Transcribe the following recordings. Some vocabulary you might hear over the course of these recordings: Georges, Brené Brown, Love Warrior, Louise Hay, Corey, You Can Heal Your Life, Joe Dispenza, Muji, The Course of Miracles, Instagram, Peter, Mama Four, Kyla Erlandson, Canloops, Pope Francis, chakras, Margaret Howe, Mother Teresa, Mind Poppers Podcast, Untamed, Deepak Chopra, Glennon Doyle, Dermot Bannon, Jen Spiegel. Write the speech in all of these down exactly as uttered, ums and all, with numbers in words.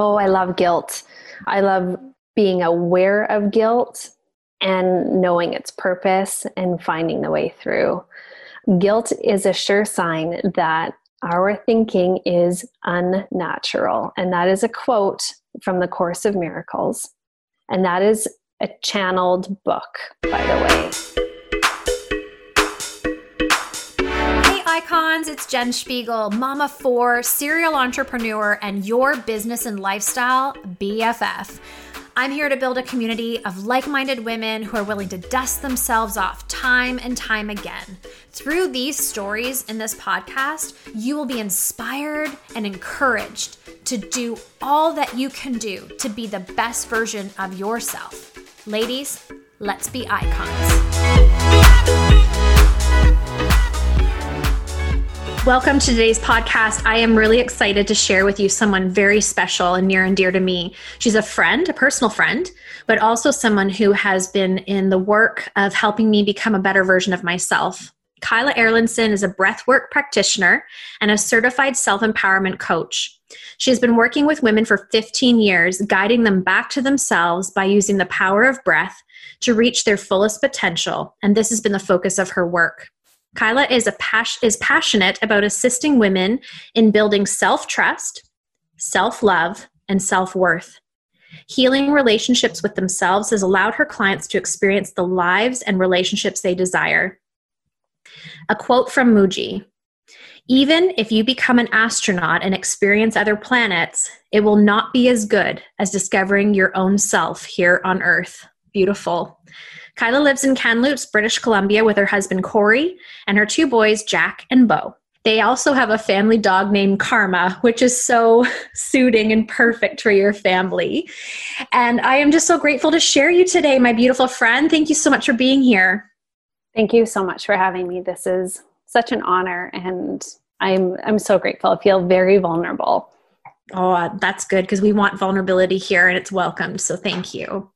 Oh, I love guilt. I love being aware of guilt and knowing its purpose and finding the way through. Guilt is a sure sign that our thinking is unnatural. And that is a quote from The Course of Miracles. And that is a channeled book, by the way. Hey, icons, it's Jen Spiegel, Mama Four, serial entrepreneur, and your business and lifestyle B F F. I'm here to build a community of like-minded women who are willing to dust themselves off time and time again. Through these stories in this podcast, you will be inspired and encouraged to do all that you can do to be the best version of yourself. Ladies, let's be icons. Welcome to today's podcast. I am really excited to share with you someone very special and near and dear to me. She's a friend, a personal friend, but also someone who has been in the work of helping me become a better version of myself. Kyla Erlandson is a breathwork practitioner and a certified self-empowerment coach. She has been working with women for fifteen years, guiding them back to themselves by using the power of breath to reach their fullest potential, and this has been the focus of her work. Kyla is a pas- is passionate about assisting women in building self-trust, self-love, and self-worth. Healing relationships with themselves has allowed her clients to experience the lives and relationships they desire. A quote from Muji: even if you become an astronaut and experience other planets, it will not be as good as discovering your own self here on Earth. Beautiful. Kyla lives in Canloops, British Columbia with her husband, Corey, and her two boys, Jack and Beau. They also have a family dog named Karma, which is so soothing and perfect for your family. And I am just so grateful to share you today, my beautiful friend. Thank you so much for being here. Thank you so much for having me. This is such an honor, and I'm I'm so grateful. I feel very vulnerable. Oh, that's good, because we want vulnerability here, and it's welcomed, so thank you.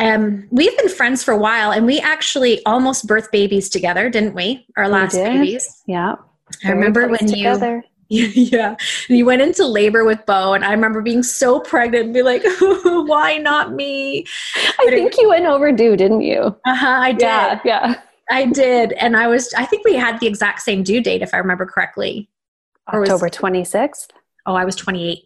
Um, we've been friends for a while, and we actually almost birthed babies together, didn't we? Our last we did. babies. Yeah. I remember when together. you... Yeah. You went into labor with Beau, and I remember being so pregnant and be like, why not me? But I think it, you went overdue, didn't you? Uh-huh, I did. Yeah, yeah. I did. And I was, I think we had the exact same due date, if I remember correctly. Or October twenty-sixth. Oh, I was twenty-eight.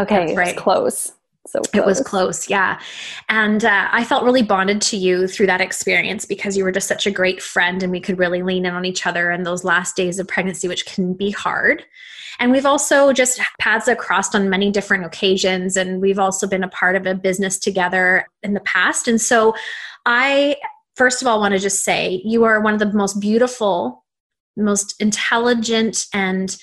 Okay. That's right. It was close. So close. It was close. Yeah. And uh, I felt really bonded to you through that experience because you were just such a great friend and we could really lean in on each other in those last days of pregnancy, which can be hard. And we've also just paths crossed on many different occasions. And we've also been a part of a business together in the past. And so I, first of all, I want to just say you are one of the most beautiful, most intelligent, and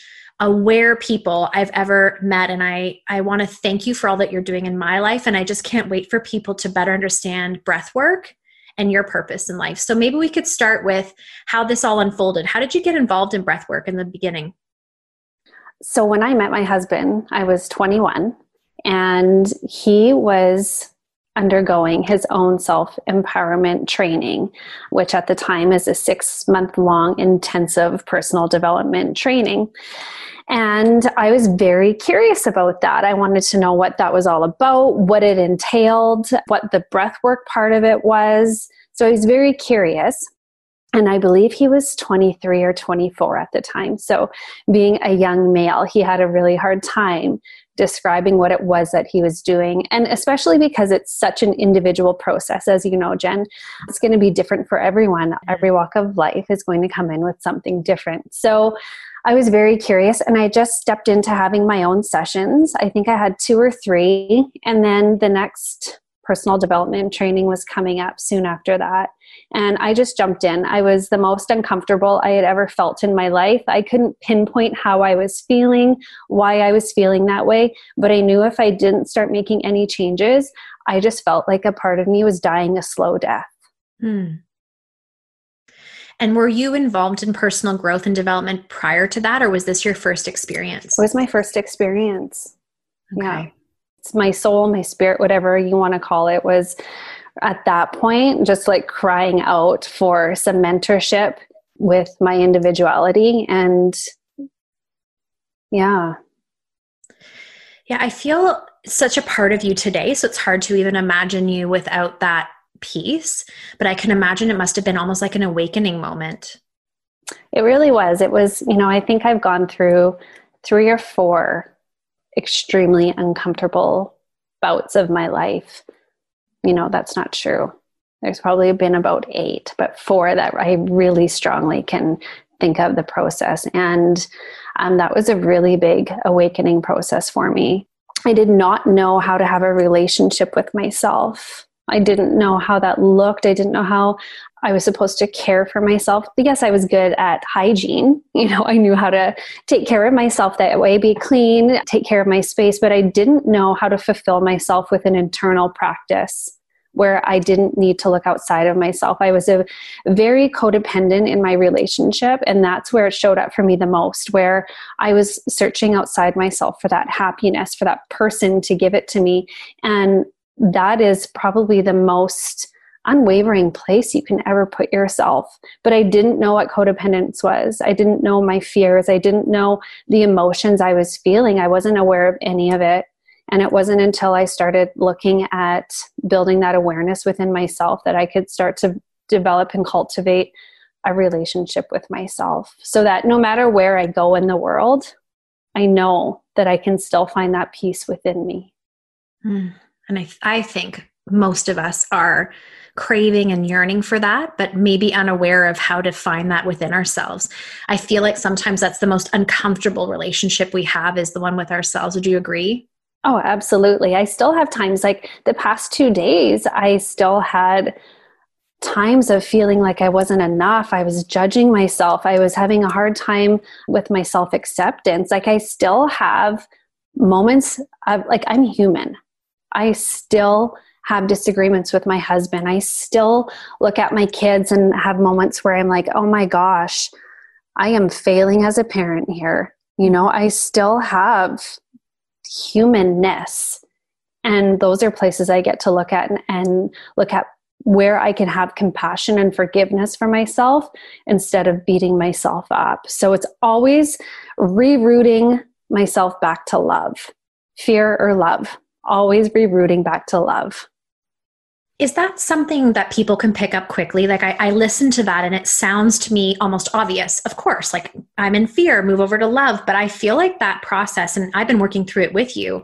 aware people I've ever met. And I, I want to thank you for all that you're doing in my life. And I just can't wait for people to better understand breath work and your purpose in life. So maybe we could start with how this all unfolded. How did you get involved in breath work in the beginning? So when I met my husband, I was twenty-one, and he was undergoing his own self-empowerment training, which at the time is a six-month-long intensive personal development training. And I was very curious about that. I wanted to know what that was all about, what it entailed, what the breathwork part of it was. So I was very curious. And I believe he was twenty-three or twenty-four at the time. So being a young male, he had a really hard time describing what it was that he was doing. And especially because it's such an individual process, as you know, Jen, it's going to be different for everyone. Every walk of life is going to come in with something different. So I was very curious, and I just stepped into having my own sessions. I think I had two or three, and then the next personal development training was coming up soon after that. And I just jumped in. I was the most uncomfortable I had ever felt in my life. I couldn't pinpoint how I was feeling, why I was feeling that way, but I knew if I didn't start making any changes, I just felt like a part of me was dying a slow death. Hmm. And were you involved in personal growth and development prior to that, or was this your first experience? It was my first experience. Okay. Yeah. It's my soul, my spirit, whatever you want to call it, was at that point just like crying out for some mentorship with my individuality. And yeah. Yeah, I feel such a part of you today, so it's hard to even imagine you without that piece, but I can imagine it must have been almost like an awakening moment. It really was. It was, you know, I think I've gone through three or four extremely uncomfortable bouts of my life. You know, that's not true. There's probably been about eight, but four that I really strongly can think of the process. And um, that was a really big awakening process for me. I did not know how to have a relationship with myself. I didn't know how that looked. I didn't know how I was supposed to care for myself. Yes, I was good at hygiene. You know, I knew how to take care of myself that way, be clean, take care of my space, but I didn't know how to fulfill myself with an internal practice where I didn't need to look outside of myself. I was a very codependent in my relationship, and that's where it showed up for me the most, where I was searching outside myself for that happiness, for that person to give it to me. And that is probably the most unwavering place you can ever put yourself. But I didn't know what codependence was. I didn't know my fears. I didn't know the emotions I was feeling. I wasn't aware of any of it. And it wasn't until I started looking at building that awareness within myself that I could start to develop and cultivate a relationship with myself, so that no matter where I go in the world, I know that I can still find that peace within me. Mm. And I, I think most of us are craving and yearning for that, but maybe unaware of how to find that within ourselves. I feel like sometimes that's the most uncomfortable relationship we have, is the one with ourselves. Would you agree? Oh, absolutely. I still have times, like the past two days, I still had times of feeling like I wasn't enough. I was judging myself. I was having a hard time with my self-acceptance. Like I still have moments of like, I'm human. I still have disagreements with my husband. I still look at my kids and have moments where I'm like, oh my gosh, I am failing as a parent here. You know, I still have humanness. And those are places I get to look at and, and look at where I can have compassion and forgiveness for myself instead of beating myself up. So it's always rerouting myself back to love, fear or love. Always rerouting back to love. Is that something that people can pick up quickly? Like I, I listen to that and it sounds to me almost obvious. Of course, like I'm in fear, move over to love. But I feel like that process, and I've been working through it with you,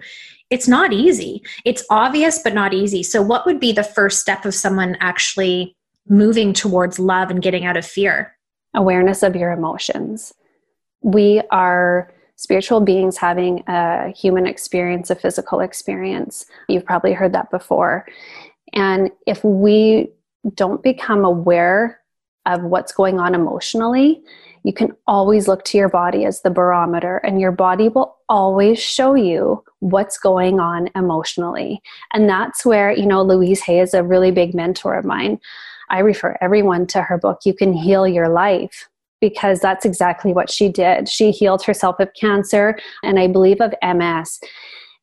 it's not easy. It's obvious, but not easy. So what would be the first step of someone actually moving towards love and getting out of fear? Awareness of your emotions. We are spiritual beings having a human experience, a physical experience. You've probably heard that before. And if we don't become aware of what's going on emotionally, you can always look to your body as the barometer, and your body will always show you what's going on emotionally. And that's where, you know, Louise Hay is a really big mentor of mine. I refer everyone to her book, You Can Heal Your Life, because that's exactly what she did. She healed herself of cancer and I believe of M S.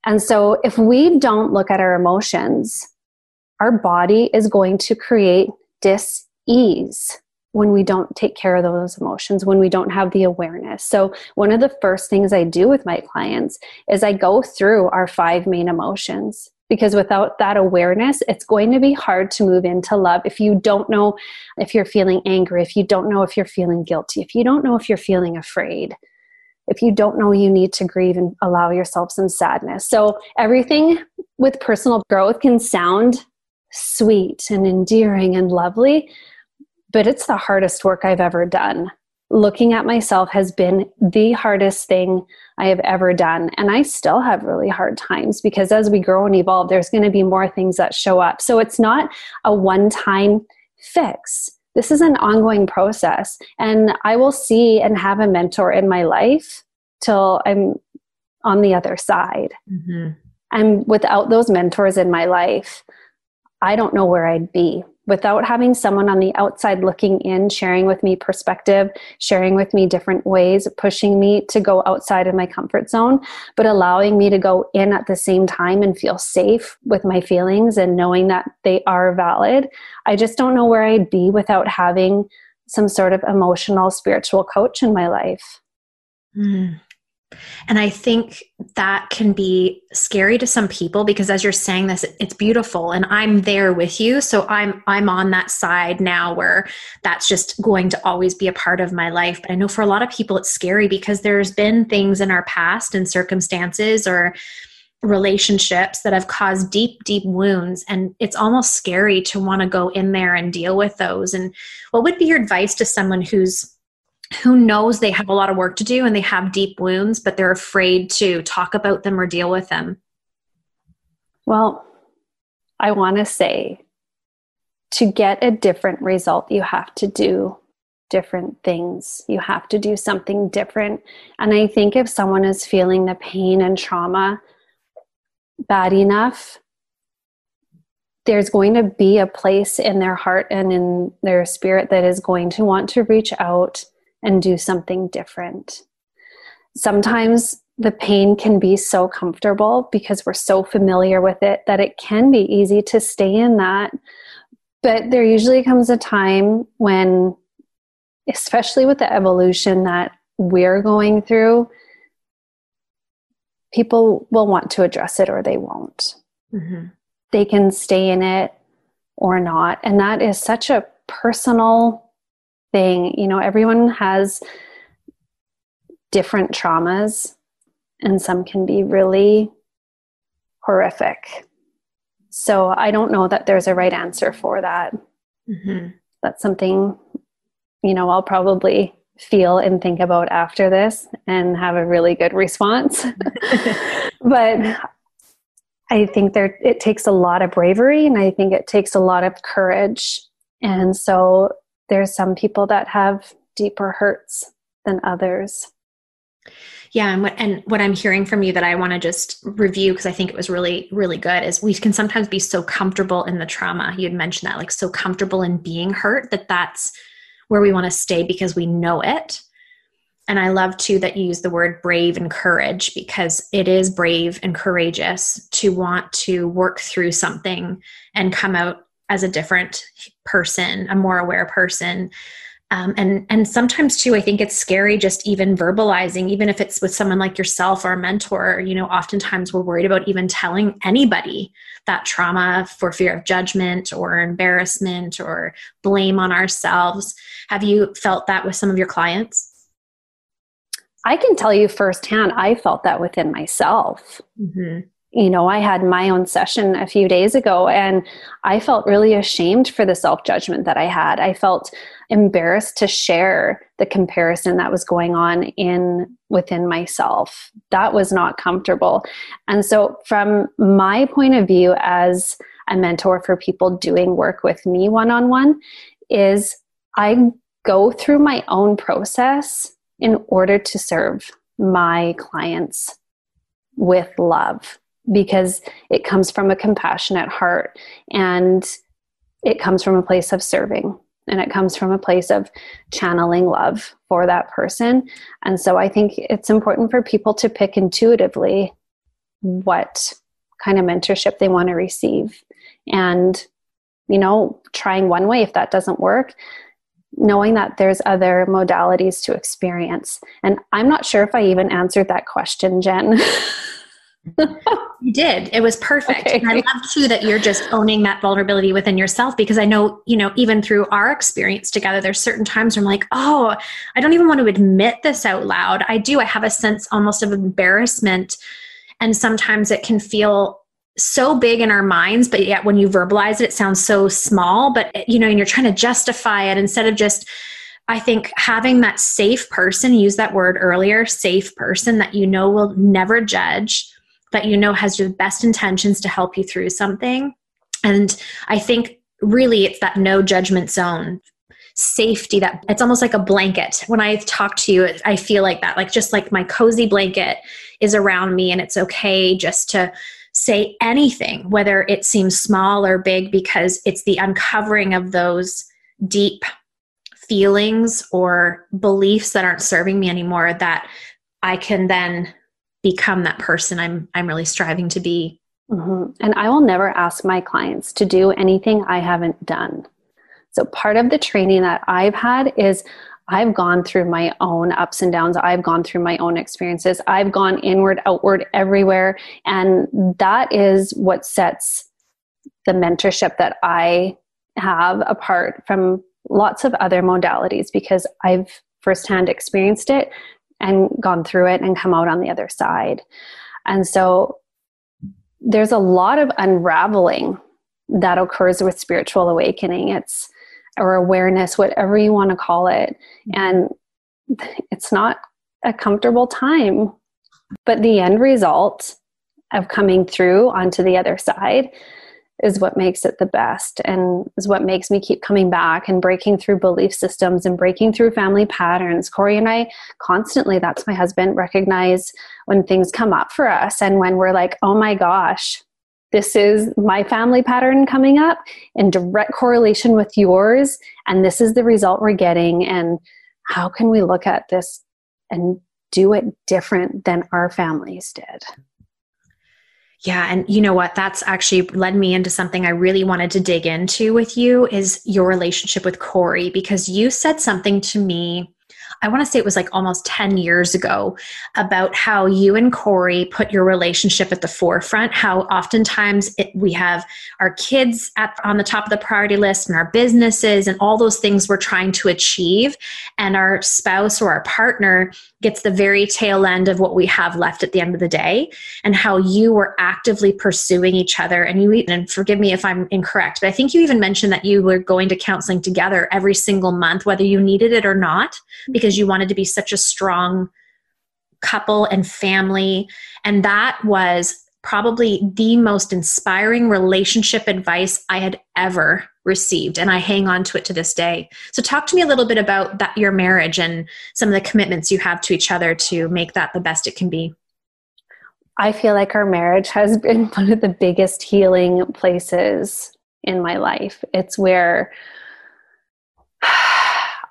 And so if we don't look at our emotions, our body is going to create dis-ease when we don't take care of those emotions, when we don't have the awareness. So one of the first things I do with my clients is I go through our five main emotions, because without that awareness, it's going to be hard to move into love. If you don't know if you're feeling angry, if you don't know if you're feeling guilty, if you don't know if you're feeling afraid, if you don't know you need to grieve and allow yourself some sadness. So everything with personal growth can sound sweet and endearing and lovely, but it's the hardest work I've ever done. Looking at myself has been the hardest thing I have ever done. And I still have really hard times, because as we grow and evolve, there's going to be more things that show up. So it's not a one-time fix. This is an ongoing process. And I will see and have a mentor in my life till I'm on the other side. Mm-hmm. And without those mentors in my life, I don't know where I'd be. Without having someone on the outside looking in, sharing with me perspective, sharing with me different ways, pushing me to go outside of my comfort zone, but allowing me to go in at the same time and feel safe with my feelings and knowing that they are valid. I just don't know where I'd be without having some sort of emotional, spiritual coach in my life. Mm. And I think that can be scary to some people, because as you're saying this, it's beautiful and I'm there with you. So I'm, I'm on that side now where that's just going to always be a part of my life. But I know for a lot of people, it's scary because there's been things in our past and circumstances or relationships that have caused deep, deep wounds. And it's almost scary to want to go in there and deal with those. And what would be your advice to someone who's who knows they have a lot of work to do and they have deep wounds, but they're afraid to talk about them or deal with them? Well, I want to say, to get a different result, you have to do different things. You have to do something different. And I think if someone is feeling the pain and trauma bad enough, there's going to be a place in their heart and in their spirit that is going to want to reach out and do something different. Sometimes the pain can be so comfortable because we're so familiar with it that it can be easy to stay in that. But there usually comes a time when, especially with the evolution that we're going through, people will want to address it or they won't. Mm-hmm. They can stay in it or not. And that is such a personal thing. You know, everyone has different traumas, and some can be really horrific. So I don't know that there's a right answer for that. Mm-hmm. That's something, you know, I'll probably feel and think about after this and have a really good response. But I think there it takes a lot of bravery, and I think it takes a lot of courage. And so there's some people that have deeper hurts than others. Yeah. And what, and what I'm hearing from you that I want to just review, because I think it was really, really good, is we can sometimes be so comfortable in the trauma. You'd mentioned that, like so comfortable in being hurt, that that's where we want to stay because we know it. And I love too that you use the word brave and courage, because it is brave and courageous to want to work through something and come out as a different person, a more aware person. Um, and, and sometimes too, I think it's scary just even verbalizing, even if it's with someone like yourself or a mentor. You know, oftentimes we're worried about even telling anybody that trauma for fear of judgment or embarrassment or blame on ourselves. Have you felt that with some of your clients? I can tell you firsthand, I felt that within myself. Mm-hmm. You know, I had my own session a few days ago, and I felt really ashamed for the self-judgment that I had. I felt embarrassed to share the comparison that was going on in within myself. That was not comfortable. And so from my point of view as a mentor for people doing work with me one-on-one, is I go through my own process in order to serve my clients with love, because it comes from a compassionate heart, and it comes from a place of serving, and it comes from a place of channeling love for that person. And so I think it's important for people to pick intuitively what kind of mentorship they want to receive. And, you know, trying one way, if that doesn't work, knowing that there's other modalities to experience. And I'm not sure if I even answered that question, Jen. You did. It was perfect. Okay. And I love too that you're just owning that vulnerability within yourself, because I know, you know, even through our experience together, there's certain times where I'm like, oh, I don't even want to admit this out loud. I do. I have a sense almost of embarrassment. And sometimes it can feel so big in our minds, but yet when you verbalize it, it sounds so small. But, you know, and you're trying to justify it instead of just, I think, having that safe person, use that word earlier, safe person that you know will never judge, that you know has your best intentions to help you through something. And I think really it's that no judgment zone, safety, that it's almost like a blanket. When I talk to you, I feel like that, like just like my cozy blanket is around me, and it's okay just to say anything, whether it seems small or big, because it's the uncovering of those deep feelings or beliefs that aren't serving me anymore that I can then become that person I'm I'm really striving to be. Mm-hmm. And I will never ask my clients to do anything I haven't done. So part of the training that I've had is I've gone through my own ups and downs. I've gone through my own experiences. I've gone inward, outward, everywhere. And that is what sets the mentorship that I have apart from lots of other modalities, because I've firsthand experienced it and gone through it and come out on the other side. And so there's a lot of unraveling that occurs with spiritual awakening. It's or awareness, whatever you want to call it. And it's not a comfortable time, but the end result of coming through onto the other side is what makes it the best, and is what makes me keep coming back and breaking through belief systems and breaking through family patterns. Corey and I constantly, that's my husband, recognize when things come up for us and when we're like, oh my gosh, this is my family pattern coming up in direct correlation with yours, and this is the result we're getting, and how can we look at this and do it different than our families did? Yeah. And you know what, that's actually led me into something I really wanted to dig into with you, is your relationship with Corey, because you said something to me, I want to say it was like almost ten years ago, about how you and Corey put your relationship at the forefront, how oftentimes it, we have our kids at, on the top of the priority list, and our businesses and all those things we're trying to achieve. And our spouse or our partner gets the very tail end of what we have left at the end of the day, and how you were actively pursuing each other. And you even, forgive me if I'm incorrect, but I think you even mentioned that you were going to counseling together every single month, whether you needed it or not, because you wanted to be such a strong couple and family. And that was probably the most inspiring relationship advice I had ever received, and I hang on to it to this day. So talk to me a little bit about that, your marriage and some of the commitments you have to each other to make that the best it can be. I feel like our marriage has been one of the biggest healing places in my life. It's where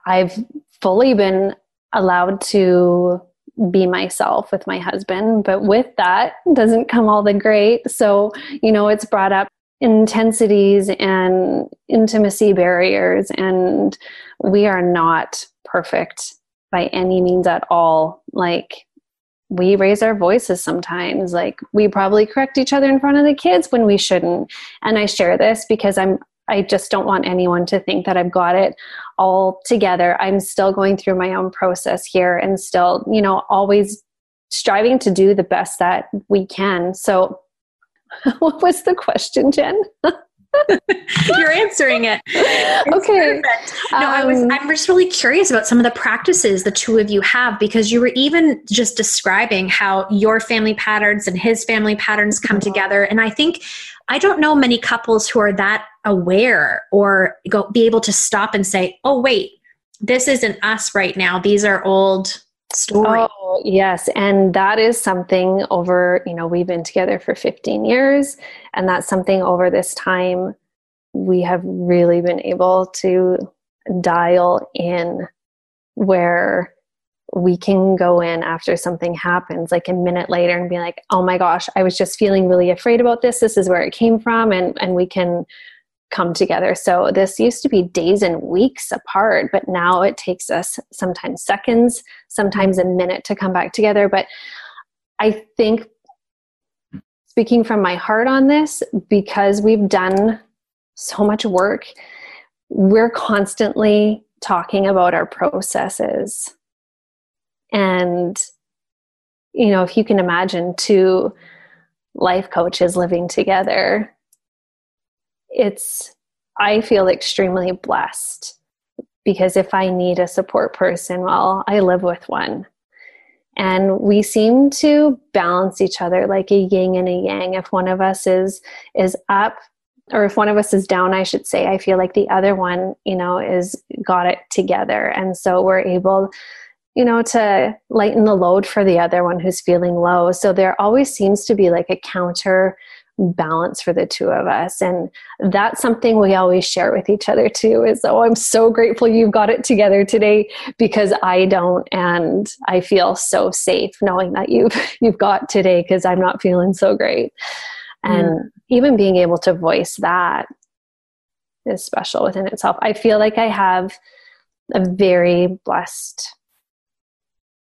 I've fully been allowed to be myself with my husband, but with that doesn't come all the great. So, you know, it's brought up intensities and intimacy barriers, and we are not perfect by any means at all. Like, we raise our voices sometimes, like we probably correct each other in front of the kids when we shouldn't. And I share this because I'm I just don't want anyone to think that I've got it all together. I'm still going through my own process here, and still, you know, always striving to do the best that we can. So what was the question, Jen? You're answering it. It's okay. Perfect. No, um, I was, I'm just really curious about some of the practices the two of you have, because you were even just describing how your family patterns and his family patterns come mm-hmm. together. And I think, I don't know many couples who are that aware or go be able to stop and say, oh, wait, this isn't us right now. These are old stories. Oh, yes. And that is something over, you know, we've been together for fifteen years, and that's something over this time we have really been able to dial in, where we can go in after something happens, like a minute later, and be like, oh my gosh, I was just feeling really afraid about this. This is where it came from. And, and we can come together. So this used to be days and weeks apart, but now it takes us sometimes seconds, sometimes a minute to come back together. But I think, speaking from my heart on this, because we've done so much work, we're constantly talking about our processes. And, you know, if you can imagine two life coaches living together, it's, I feel extremely blessed, because if I need a support person, well, I live with one. And we seem to balance each other like a yin and a yang. If one of us is, is up, or if one of us is down, I should say, I feel like the other one, you know, is got it together. And so we're able, you know, to lighten the load for the other one who's feeling low. So there always seems to be like a counter balance for the two of us. And that's something we always share with each other too, is, oh, I'm so grateful you've got it together today, because I don't. And I feel so safe knowing that you've, you've got today, because I'm not feeling so great. And mm. even being able to voice that is special within itself. I feel like I have a very blessed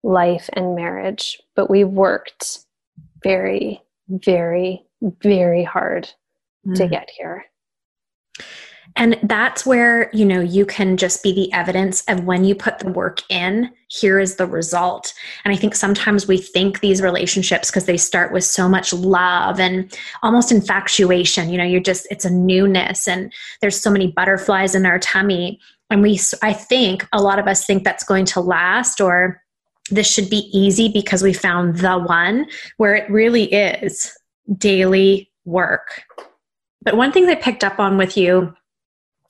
life and marriage, but we worked very, very, very hard mm. to get here. And that's where, you know, you can just be the evidence of when you put the work in, here is the result. And I think sometimes we think these relationships, because they start with so much love and almost infatuation, you know, you're just, it's a newness and there's so many butterflies in our tummy. And we, I think a lot of us think that's going to last, or this should be easy because we found the one, where it really is daily work. But one thing that I picked up on with you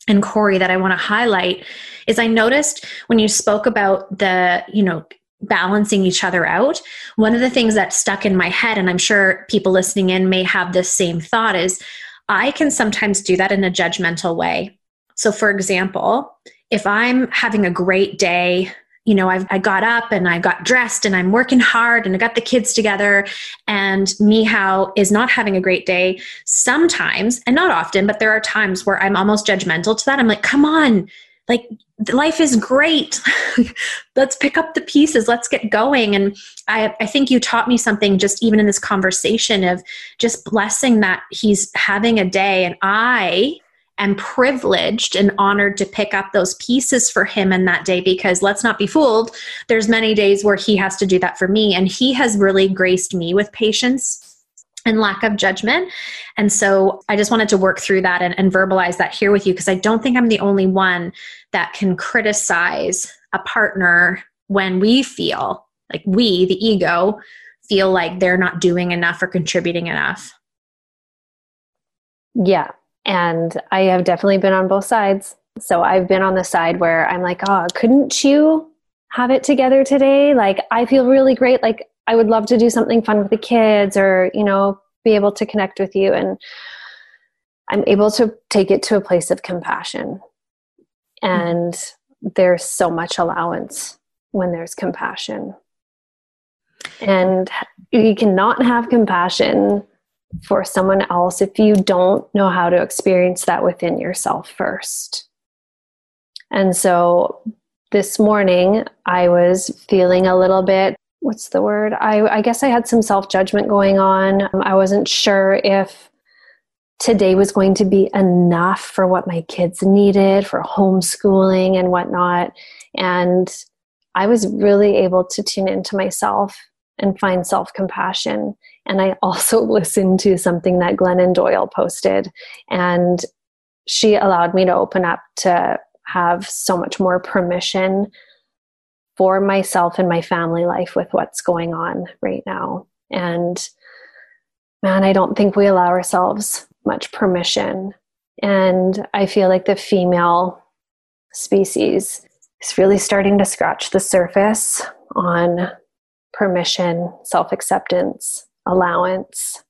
and Corey that I want to highlight is I noticed when you spoke about the, you know, balancing each other out, one of the things that stuck in my head, and I'm sure people listening in may have this same thought, is I can sometimes do that in a judgmental way. So for example, if I'm having a great day, you know, I've, I got up and I got dressed and I'm working hard and I got the kids together, and Mihao is not having a great day sometimes, and not often, but there are times where I'm almost judgmental to that. I'm like, come on, like life is great. Let's pick up the pieces. Let's get going. And I, I think you taught me something just even in this conversation of just blessing that he's having a day, and I am privileged and honored to pick up those pieces for him in that day, because let's not be fooled. There's many days where he has to do that for me, and he has really graced me with patience and lack of judgment. And so I just wanted to work through that and, and verbalize that here with you, because I don't think I'm the only one that can criticize a partner when we feel like we, the ego, feel like they're not doing enough or contributing enough. Yeah. And I have definitely been on both sides. So I've been on the side where I'm like, oh, couldn't you have it together today? Like, I feel really great. Like, I would love to do something fun with the kids, or, you know, be able to connect with you. And I'm able to take it to a place of compassion. And there's so much allowance when there's compassion. And you cannot have compassion for someone else if you don't know how to experience that within yourself first. And so this morning I was feeling a little bit, what's the word? I, I guess I had some self-judgment going on. Um, I wasn't sure if today was going to be enough for what my kids needed for homeschooling and whatnot. And I was really able to tune into myself and find self-compassion. And I also listened to something that Glennon Doyle posted, and she allowed me to open up to have so much more permission for myself and my family life with what's going on right now. And man, I don't think we allow ourselves much permission. And I feel like the female species is really starting to scratch the surface on permission, self-acceptance, allowance.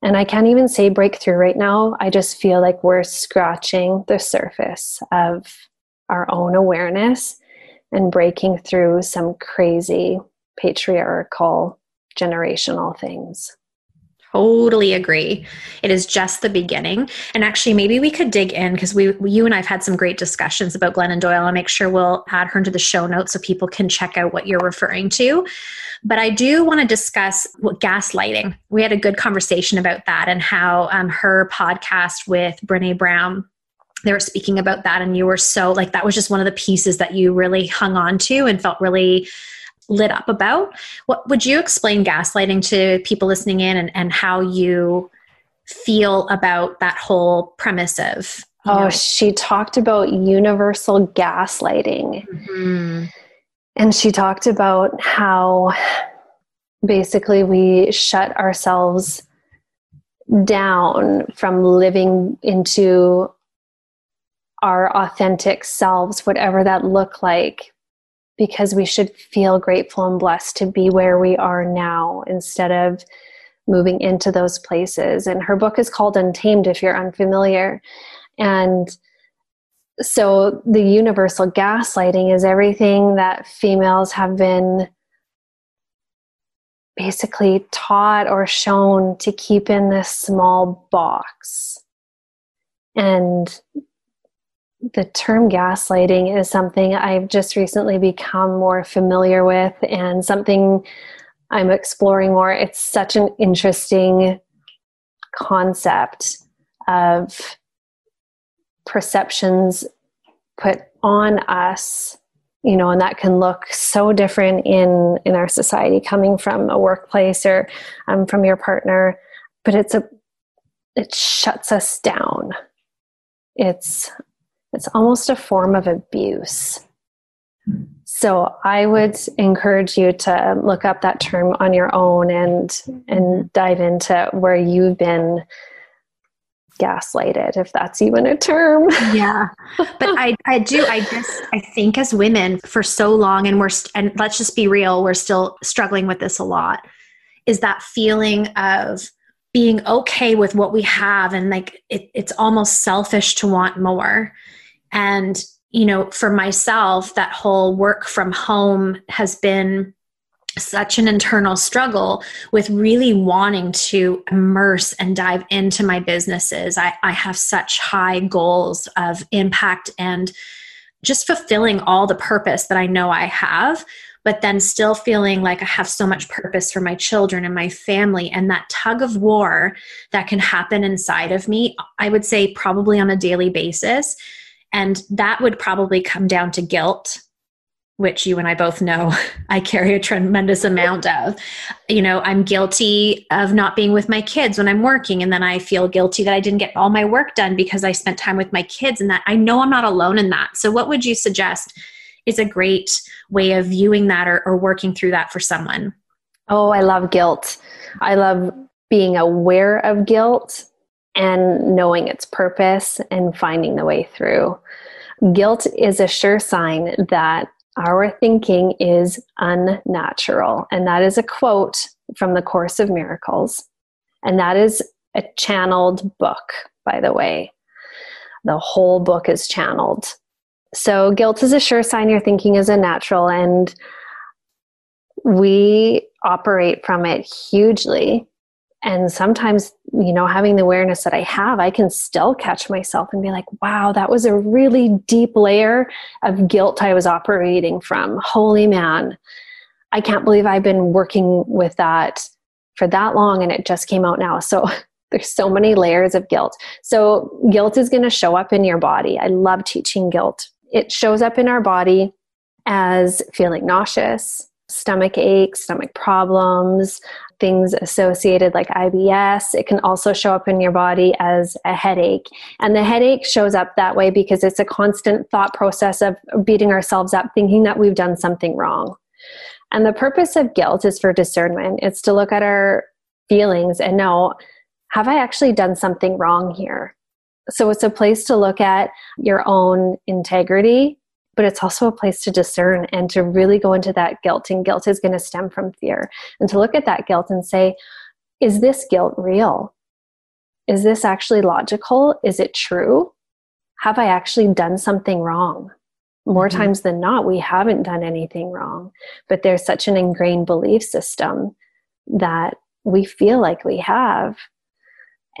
And I can't even say breakthrough right now. I just feel like we're scratching the surface of our own awareness and breaking through some crazy patriarchal generational things. Totally agree. It is just the beginning. And actually, maybe we could dig in, because we, you and I've had some great discussions about Glennon Doyle. I'll make sure we'll add her into the show notes so people can check out what you're referring to. But I do want to discuss what gaslighting. We had a good conversation about that, and how um, her podcast with Brené Brown, they were speaking about that. And you were so like, that was just one of the pieces that you really hung on to and felt really lit up about. What would you explain gaslighting to people listening in, and, and how you feel about that whole premise of? Oh, know? She talked about universal gaslighting. Mm-hmm. And she talked about how basically we shut ourselves down from living into our authentic selves, whatever that looked like, because we should feel grateful and blessed to be where we are now instead of moving into those places. And her book is called Untamed, if you're unfamiliar. And so the universal gaslighting is everything that females have been basically taught or shown to keep in this small box. And the term gaslighting is something I've just recently become more familiar with and something I'm exploring more. It's such an interesting concept of perceptions put on us, you know, and that can look so different in, in our society, coming from a workplace or um, from your partner, but it's a, it shuts us down. It's, it's almost a form of abuse. So I would encourage you to look up that term on your own and, and dive into where you've been gaslighted, if that's even a term. Yeah. But I, I do, I just, I think as women for so long, and we're, and let's just be real, we're still struggling with this a lot, is that feeling of being okay with what we have. And like, it, it's almost selfish to want more. And, you know, for myself, that whole work from home has been such an internal struggle with really wanting to immerse and dive into my businesses. I, I have such high goals of impact and just fulfilling all the purpose that I know I have, but then still feeling like I have so much purpose for my children and my family. And that tug of war that can happen inside of me, I would say probably on a daily basis. And that would probably come down to guilt, which you and I both know I carry a tremendous amount of. You know, I'm guilty of not being with my kids when I'm working. And then I feel guilty that I didn't get all my work done because I spent time with my kids, and that I know I'm not alone in that. So what would you suggest is a great way of viewing that, or, or working through that for someone? Oh, I love guilt. I love being aware of guilt and knowing its purpose and finding the way through. Guilt is a sure sign that our thinking is unnatural. And that is a quote from The Course of Miracles. And that is a channeled book, by the way. The whole book is channeled. So guilt is a sure sign your thinking is unnatural. And we operate from it hugely. And sometimes, you know, having the awareness that I have, I can still catch myself and be like, wow, that was a really deep layer of guilt I was operating from. Holy man, I can't believe I've been working with that for that long and it just came out now. So there's so many layers of guilt. So guilt is going to show up in your body. I love teaching guilt. It shows up in our body as feeling nauseous, stomach aches, stomach problems, things associated like I B S. It can also show up in your body as a headache. And the headache shows up that way because it's a constant thought process of beating ourselves up, thinking that we've done something wrong. And the purpose of guilt is for discernment. It's to look at our feelings and know, have I actually done something wrong here? So it's a place to look at your own integrity, but it's also a place to discern and to really go into that guilt. And guilt is going to stem from fear. And to look at that guilt and say, is this guilt real? Is this actually logical? Is it true? Have I actually done something wrong? More mm-hmm. times than not, we haven't done anything wrong. But there's such an ingrained belief system that we feel like we have.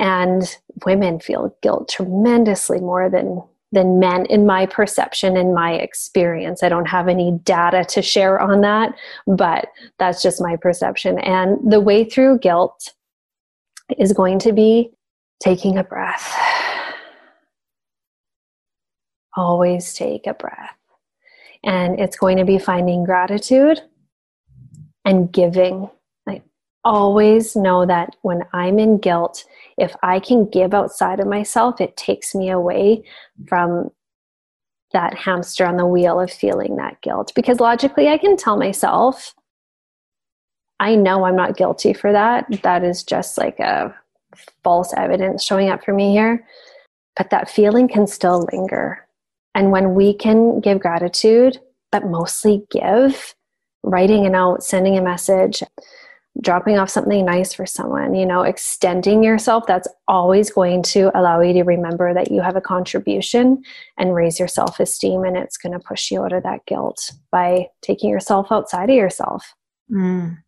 And women feel guilt tremendously more than than men, in my perception, in my experience. I don't have any data to share on that, but that's just my perception. And the way through guilt is going to be taking a breath. Always take a breath. And it's going to be finding gratitude and giving. I always know that when I'm in guilt, if I can give outside of myself, it takes me away from that hamster on the wheel of feeling that guilt. Because logically, I can tell myself, I know I'm not guilty for that. That is just like a false evidence showing up for me here. But that feeling can still linger. And when we can give gratitude, but mostly give, writing a note, sending a message, dropping off something nice for someone, you know, extending yourself, that's always going to allow you to remember that you have a contribution and raise your self-esteem. And it's going to push you out of that guilt by taking yourself outside of yourself. Mm.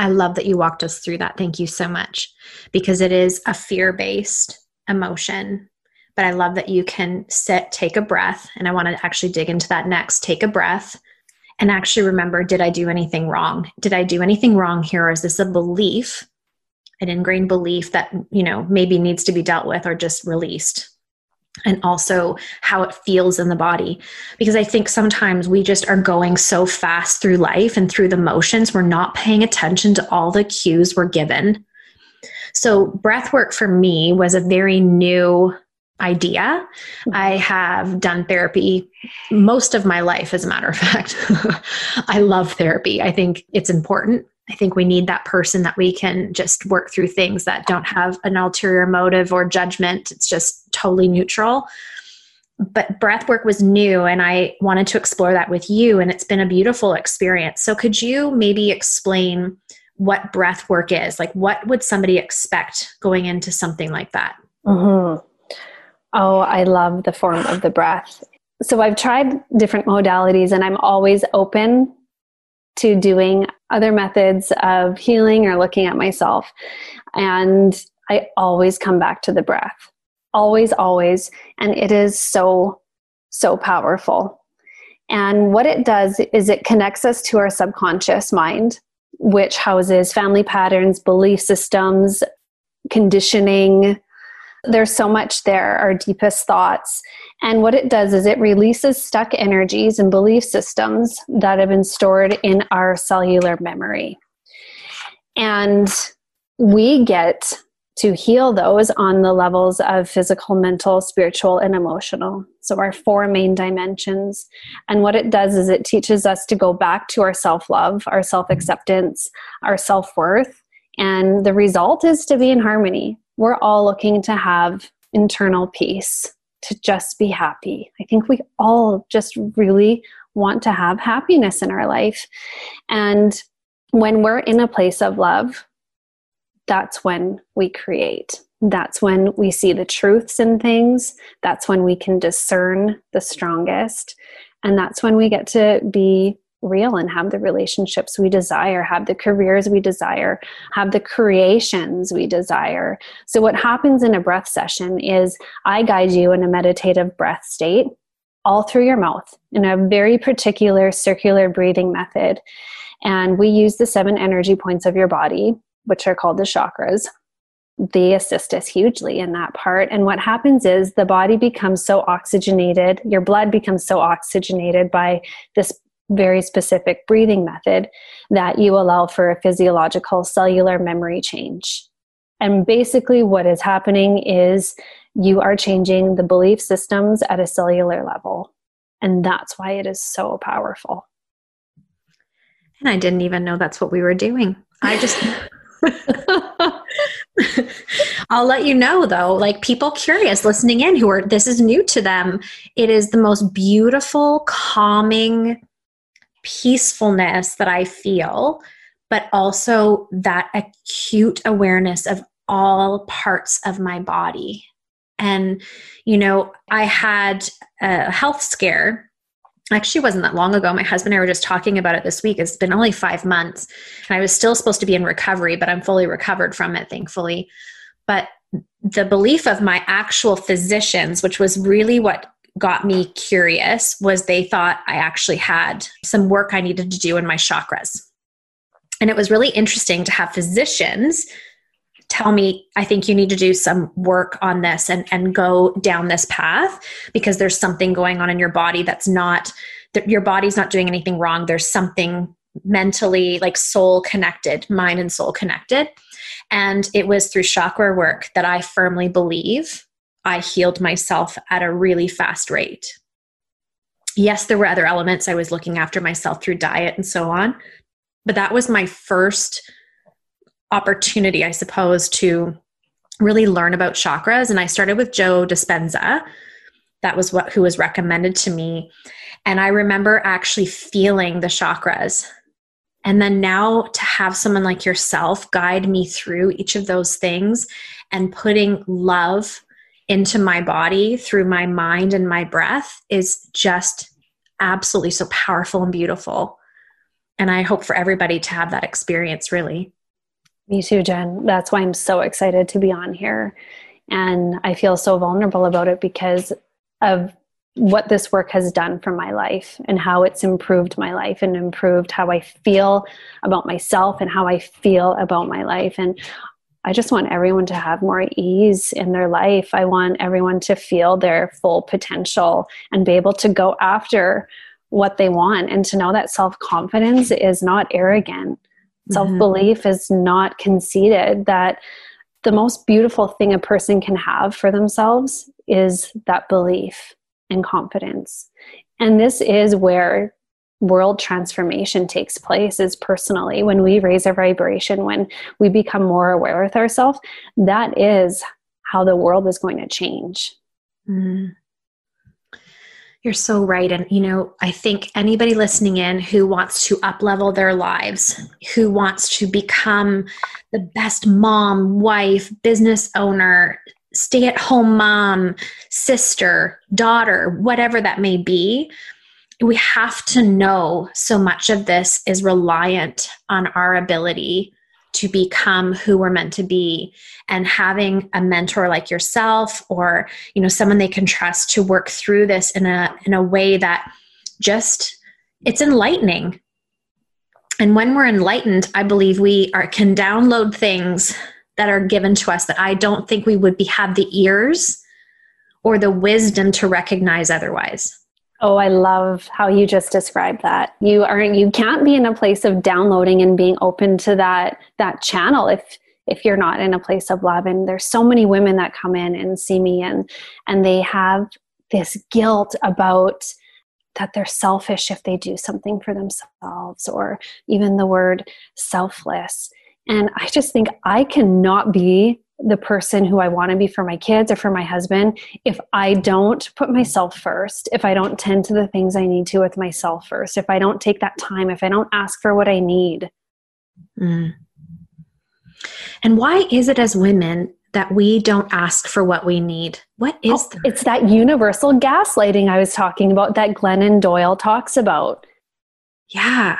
I love that you walked us through that. Thank you so much. Because it is a fear-based emotion, But I love that you can sit, take a breath. And I want to actually dig into that next. Take a breath and actually remember, did I do anything wrong? Did I do anything wrong here? Or is this a belief, an ingrained belief that, you know, maybe needs to be dealt with or just released? And also how it feels in the body. Because I think sometimes we just are going so fast through life and through the motions, we're not paying attention to all the cues we're given. So breath work for me was a very new idea. I have done therapy most of my life, as a matter of fact. I love therapy. I think it's important. I think we need that person that we can just work through things that don't have an ulterior motive or judgment. It's just totally neutral. But breath work was new, and I wanted to explore that with you, and it's been a beautiful experience. So could you maybe explain what breath work is? Like, what would somebody expect going into something like that? Mm-hmm. Oh, I love the form of the breath. So I've tried different modalities, and I'm always open to doing other methods of healing or looking at myself. And I always come back to the breath. Always, always. And it is so, so powerful. And what it does is it connects us to our subconscious mind, which houses family patterns, belief systems, conditioning. There's so much there, our deepest thoughts. And what it does is it releases stuck energies and belief systems that have been stored in our cellular memory. And we get to heal those on the levels of physical, mental, spiritual, and emotional. So our four main dimensions. And what it does is it teaches us to go back to our self-love, our self-acceptance, our self-worth. And the result is to be in harmony. We're all looking to have internal peace, to just be happy. I think we all just really want to have happiness in our life. And when we're in a place of love, that's when we create. That's when we see the truths in things. That's when we can discern the strongest. And that's when we get to be real and have the relationships we desire, have the careers we desire, have the creations we desire. So what happens in a breath session is I guide you in a meditative breath state all through your mouth in a very particular circular breathing method. And we use the seven energy points of your body, which are called the chakras. They assist us hugely in that part. And what happens is the body becomes so oxygenated, your blood becomes so oxygenated by this very specific breathing method that you allow for a physiological cellular memory change. And basically what is happening is you are changing the belief systems at a cellular level. And that's why it is so powerful. And I didn't even know that's what we were doing. I just... I'll let you know though, like people curious listening in who are, this is new to them. It is the most beautiful, calming peacefulness that I feel, but also that acute awareness of all parts of my body. And, you know, I had a health scare. Actually, it wasn't that long ago. My husband and I were just talking about it this week. It's been only five months. And I was still supposed to be in recovery, but I'm fully recovered from it, thankfully. But the belief of my actual physicians, which was really what got me curious, was they thought I actually had some work I needed to do in my chakras. And it was really interesting to have physicians tell me, I think you need to do some work on this and, and go down this path because there's something going on in your body that's not, that your body's not doing anything wrong. There's something mentally, like soul connected, mind and soul connected. And it was through chakra work that I firmly believe I healed myself at a really fast rate. Yes, there were other elements. I was looking after myself through diet and so on. But that was my first opportunity, I suppose, to really learn about chakras. And I started with Joe Dispenza. That was what who was recommended to me. And I remember actually feeling the chakras. And then now to have someone like yourself guide me through each of those things and putting love into my body through my mind and my breath is just absolutely so powerful and beautiful. And I hope for everybody to have that experience, really. Me too, Jen. That's why I'm so excited to be on here. And I feel so vulnerable about it because of what this work has done for my life and how it's improved my life and improved how I feel about myself and how I feel about my life. And I just want everyone to have more ease in their life. I want everyone to feel their full potential and be able to go after what they want and to know that self-confidence is not arrogant. Mm-hmm. Self-belief is not conceited. That the most beautiful thing a person can have for themselves is that belief and confidence. And this is where world transformation takes place, is personally when we raise our vibration, when we become more aware with ourselves. That is how the world is going to change. Mm. You're so right. And, you know, I think anybody listening in who wants to up-level their lives, who wants to become the best mom, wife, business owner, stay-at-home mom, sister, daughter, whatever that may be, we have to know so much of this is reliant on our ability to become who we're meant to be. And having a mentor like yourself, or, you know, someone they can trust to work through this in a, in a way that just, it's enlightening. And when we're enlightened, I believe we are, can download things that are given to us that I don't think we would be, have the ears or the wisdom to recognize otherwise. Oh, I love how you just described that. You aren't, you can't be in a place of downloading and being open to that, that channel if, if you're not in a place of love. And there's so many women that come in and see me, and, and they have this guilt about that they're selfish if they do something for themselves, or even the word selfless. And I just think I cannot be the person who I want to be for my kids or for my husband if I don't put myself first, if I don't tend to the things I need to with myself first, if I don't take that time, if I don't ask for what I need. Mm. And why is it as women that we don't ask for what we need? What is oh, that? It's that universal gaslighting I was talking about that Glennon Doyle talks about. Yeah.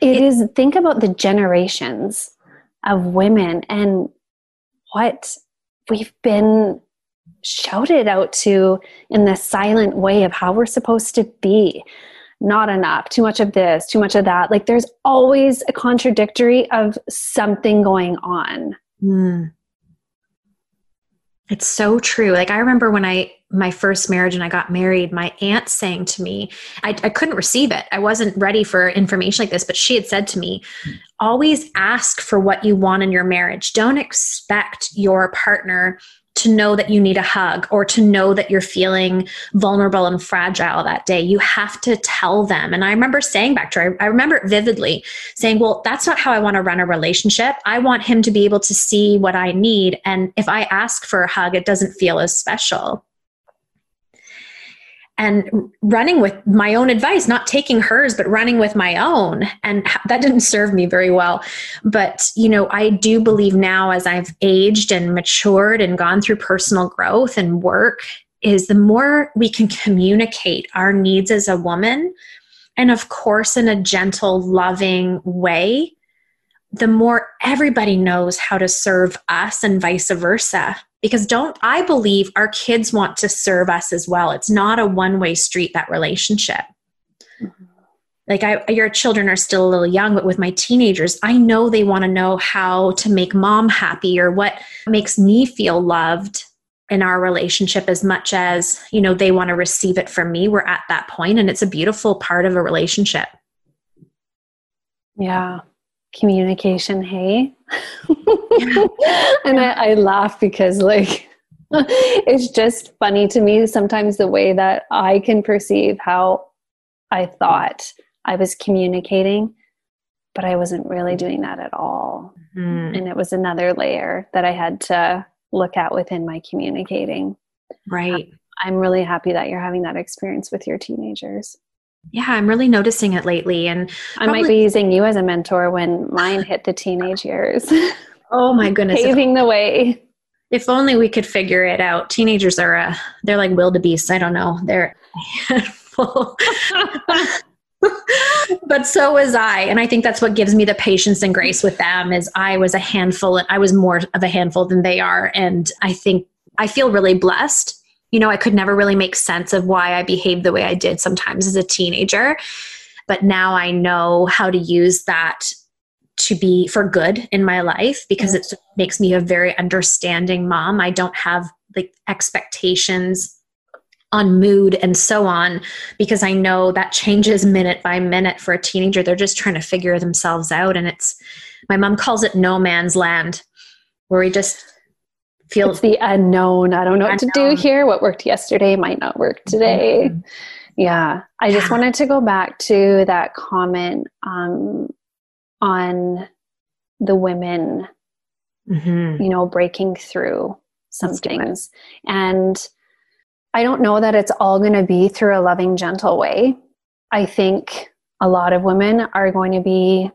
It, it is, think about the generations of women and what we've been shouted out to in this silent way of how we're supposed to be. Not enough, too much of this, too much of that. Like there's always a contradictory of something going on. Mm. It's so true. Like I remember when I, my first marriage and I got married, my aunt saying to me, I, I couldn't receive it. I wasn't ready for information like this, but she had said to me, always ask for what you want in your marriage. Don't expect your partner to know that you need a hug or to know that you're feeling vulnerable and fragile that day. You have to tell them. And I remember saying back to her, I remember it vividly, saying, well, that's not how I want to run a relationship. I want him to be able to see what I need. And if I ask for a hug, it doesn't feel as special. And running with my own advice, not taking hers, but running with my own. And that didn't serve me very well. But, you know, I do believe now as I've aged and matured and gone through personal growth and work, is the more we can communicate our needs as a woman, and of course, in a gentle, loving way, the more everybody knows how to serve us and vice versa. Because don't, I believe our kids want to serve us as well. It's not a one-way street, that relationship. Mm-hmm. Like I, your children are still a little young, but with my teenagers, I know they want to know how to make mom happy or what makes me feel loved in our relationship as much as, you know, they want to receive it from me. We're at that point, and it's a beautiful part of a relationship. Yeah. Communication, hey? And I, I laugh because like, it's just funny to me sometimes the way that I can perceive how I thought I was communicating, but I wasn't really doing that at all. Mm-hmm. And it was another layer that I had to look at within my communicating. Right. I'm really happy that you're having that experience with your teenagers. Yeah, I'm really noticing it lately. And probably- I might be using you as a mentor when mine hit the teenage years. Oh my goodness. Paving the way. If only we could figure it out. Teenagers are, uh, they're like wildebeests. I don't know. They're a handful. But so was I. And I think that's what gives me the patience and grace with them, is I was a handful and I was more of a handful than they are. And I think I feel really blessed. You know, I could never really make sense of why I behaved the way I did sometimes as a teenager, but now I know how to use that to be for good in my life, because it makes me a very understanding mom. I don't have like expectations on mood and so on, because I know that changes minute by minute for a teenager. They're just trying to figure themselves out. And it's, my mom calls it no man's land, where we just feel it's the unknown. I don't know unknown. what to do here. What worked yesterday might not work today. Mm-hmm. Yeah. I just wanted to go back to that comment, um, on the women, mm-hmm. you know, breaking through some things. And I don't know that it's all going to be through a loving, gentle way. I think a lot of women are going to be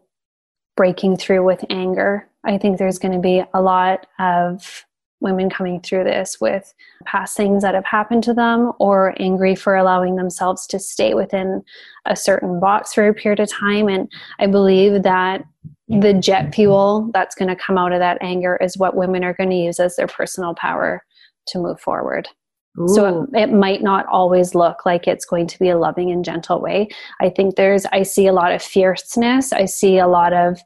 breaking through with anger. I think there's going to be a lot of women coming through this with past things that have happened to them, or angry for allowing themselves to stay within a certain box for a period of time. And I believe that the jet fuel that's going to come out of that anger is what women are going to use as their personal power to move forward. Ooh. So it, it might not always look like it's going to be a loving and gentle way. I think there's, I see a lot of fierceness. I see a lot of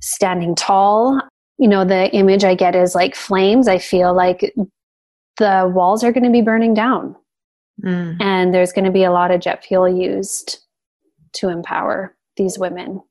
standing tall. You know, the image I get is like flames. I feel like the walls are going to be burning down, mm. and there's going to be a lot of jet fuel used to empower these women.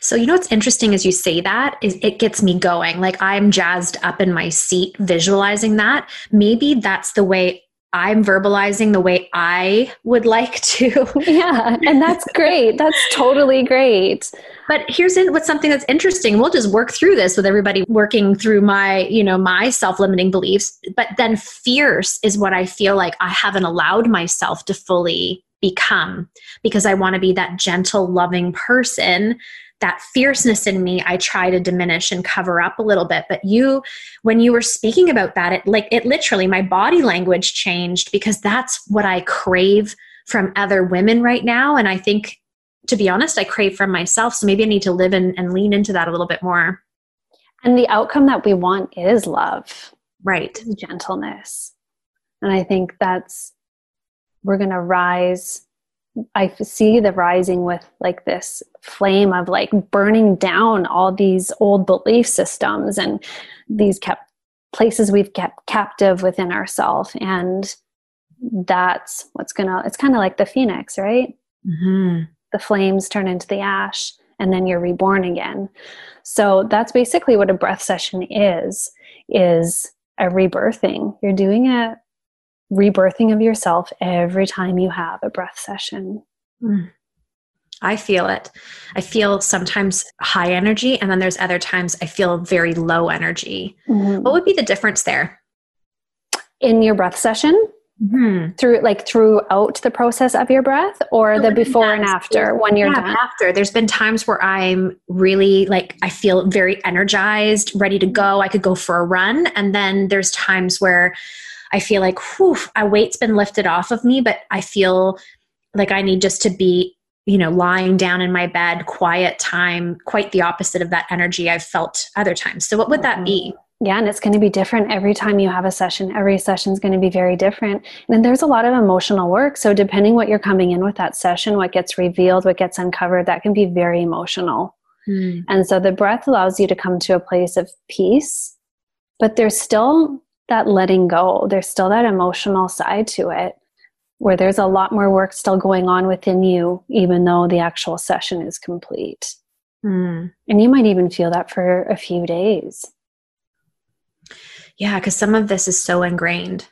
So, you know, what's interesting as you say that is it gets me going. Like, I'm jazzed up in my seat visualizing that. Maybe that's the way I'm verbalizing, the way I would like to. Yeah. And that's great. That's totally great. But here's in, what's something that's interesting. We'll just work through this with everybody working through my, you know, my self-limiting beliefs. But then fierce is what I feel like I haven't allowed myself to fully become, because I want to be that gentle, loving person. That fierceness in me, I try to diminish and cover up a little bit. But you, when you were speaking about that, it like it literally, my body language changed, because that's what I crave from other women right now. And I think, to be honest, I crave from myself. So maybe I need to live in and lean into that a little bit more. And the outcome that we want is love. Right. Gentleness. And I think that's, we're going to rise. I see the rising with like this flame of like burning down all these old belief systems and these kept places we've kept captive within ourselves. And that's what's going to, it's kind of like the phoenix, right? Mm-hmm. The flames turn into the ash, and then you're reborn again. So that's basically what a breath session is, is a rebirthing. You're doing a rebirthing of yourself every time you have a breath session. Mm. I feel it. I feel sometimes high energy, and then there's other times I feel very low energy. Mm-hmm. What would be the difference there? In your breath session? Mm-hmm. Through like throughout the process of your breath, or the before and after when you're done? After. There's been times where I'm really like, I feel very energized, ready to go. I could go for a run. And then there's times where I feel like, whew, a weight's been lifted off of me, but I feel like I need just to be, you know, lying down in my bed, quiet time, quite the opposite of that energy I've felt other times. So what would that be? Yeah. And it's going to be different every time you have a session. Every session is going to be very different. And there's a lot of emotional work. So depending what you're coming in with that session, what gets revealed, what gets uncovered, that can be very emotional. Mm. And so the breath allows you to come to a place of peace, but there's still that letting go. There's still that emotional side to it, where there's a lot more work still going on within you, even though the actual session is complete. Mm. And you might even feel that for a few days. Yeah, because some of this is so ingrained.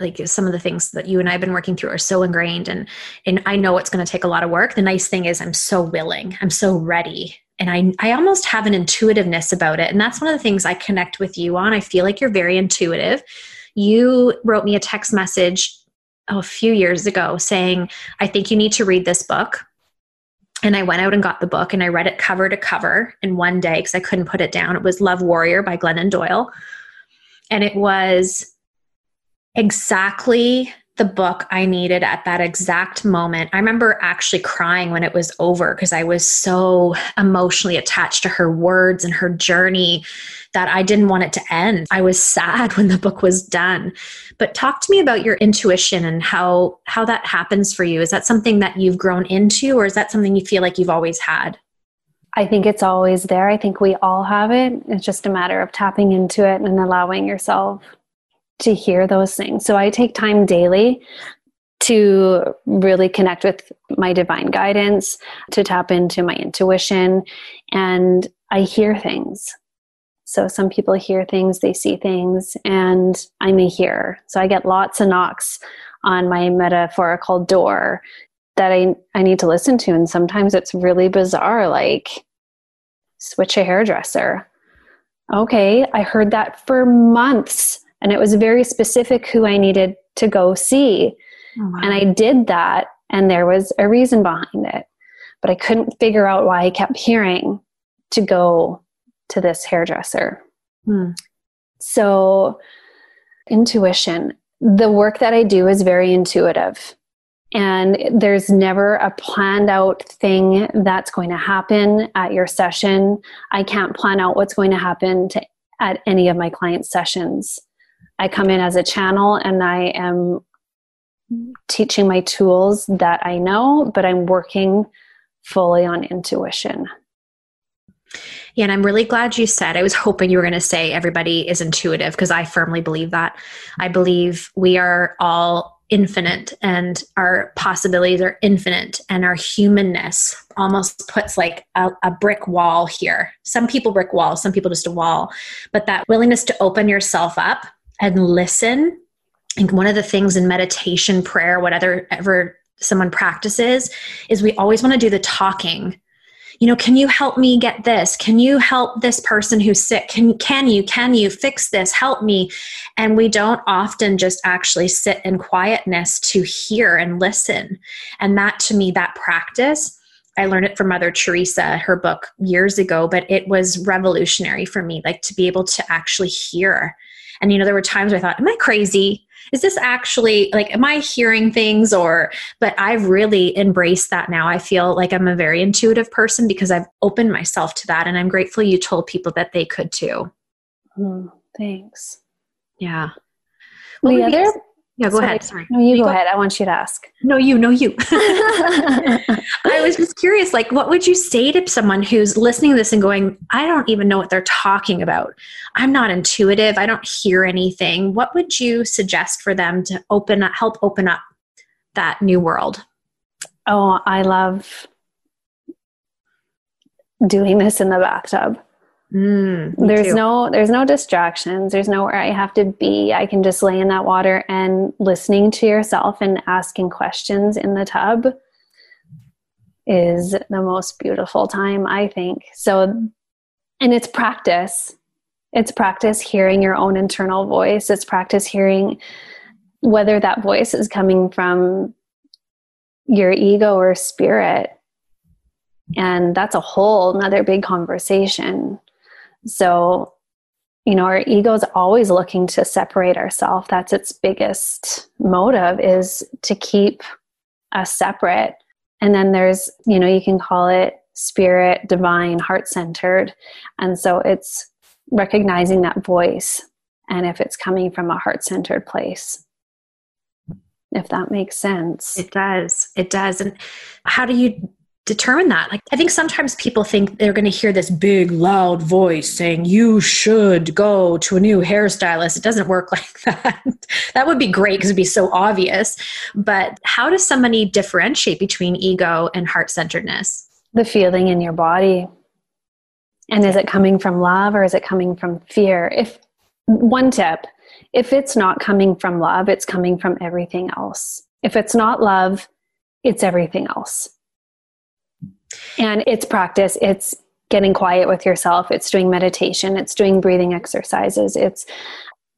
Like some of the things that you and I have been working through are so ingrained, and and I know it's going to take a lot of work. The nice thing is I'm so willing. I'm so ready. And I I almost have an intuitiveness about it. And that's one of the things I connect with you on. I feel like you're very intuitive. You wrote me a text message oh, a few years ago saying, I think you need to read this book. And I went out and got the book, and I read it cover to cover in one day because I couldn't put it down. It was Love Warrior by Glennon Doyle. And it was exactly the book I needed at that exact moment. I remember actually crying when it was over because I was so emotionally attached to her words and her journey that I didn't want it to end. I was sad when the book was done. But talk to me about your intuition and how, how that happens for you. Is that something that you've grown into, or is that something you feel like you've always had? I think it's always there. I think we all have it. It's just a matter of tapping into it and allowing yourself to hear those things. So I take time daily to really connect with my divine guidance, to tap into my intuition, and I hear things. So some people hear things, they see things, and I'm a hearer. So I get lots of knocks on my metaphorical door that I, I need to listen to. And sometimes it's really bizarre, like switch a hairdresser. Okay, I heard that for months, and it was very specific who I needed to go see. Oh, wow. And I did that, and there was a reason behind it. But I couldn't figure out why I kept hearing to go to this hairdresser. Hmm. So intuition, the work that I do is very intuitive, and there's never a planned out thing that's going to happen at your session. I can't plan out what's going to happen to, at any of my clients' sessions. I come in as a channel, and I am teaching my tools that I know, but I'm working fully on intuition. Yeah, and I'm really glad you said, I was hoping you were going to say everybody is intuitive, because I firmly believe that. I believe we are all infinite, and our possibilities are infinite, and our humanness almost puts like a, a brick wall here. Some people brick walls, some people just a wall, but that willingness to open yourself up and listen. And one of the things in meditation, prayer, whatever ever someone practices, is we always want to do the talking. You know, can you help me get this? Can you help this person who's sick? Can, can you, can you fix this? Help me. And we don't often just actually sit in quietness to hear and listen. And that, to me, that practice, I learned it from Mother Teresa, her book years ago, but it was revolutionary for me, like to be able to actually hear. And, you know, there were times where I thought, am I crazy? Is this actually, like, am I hearing things? Or, but I've really embraced that now. I feel like I'm a very intuitive person because I've opened myself to that. And I'm grateful you told people that they could too. Mm, thanks. Yeah. Well, the other, be, yeah, go sorry, ahead. Sorry. No, you, you go, go ahead. I want you to ask. No, you, no, you. I was just curious, like, what would you say to someone who's listening to this and going, I don't even know what they're talking about. I'm not intuitive. I don't hear anything. What would you suggest for them to open up, help open up that new world? Oh, I love doing this in the bathtub. Mm, there's too. no, there's no distractions. There's nowhere I have to be. I can just lay in that water and listening to yourself and asking questions in the tub is the most beautiful time, I think. So, and it's practice. It's practice hearing your own internal voice. It's practice hearing whether that voice is coming from your ego or spirit. And that's a whole another big conversation. So, you know, our ego is always looking to separate ourselves. That's its biggest motive, is to keep us separate. And then there's, you know, you can call it spirit, divine, heart-centered. And so it's recognizing that voice, and if it's coming from a heart-centered place. If that makes sense. It does. It does. And how do you determine that? Like, I think sometimes people think they're going to hear this big, loud voice saying, you should go to a new hairstylist. It doesn't work like that. That would be great because it'd be so obvious. But how does somebody differentiate between ego and heart-centeredness? The feeling in your body. And is it coming from love, or is it coming from fear? If one tip, if it's not coming from love, it's coming from everything else. If it's not love, it's everything else. And it's practice. It's getting quiet with yourself. It's doing meditation. It's doing breathing exercises. It's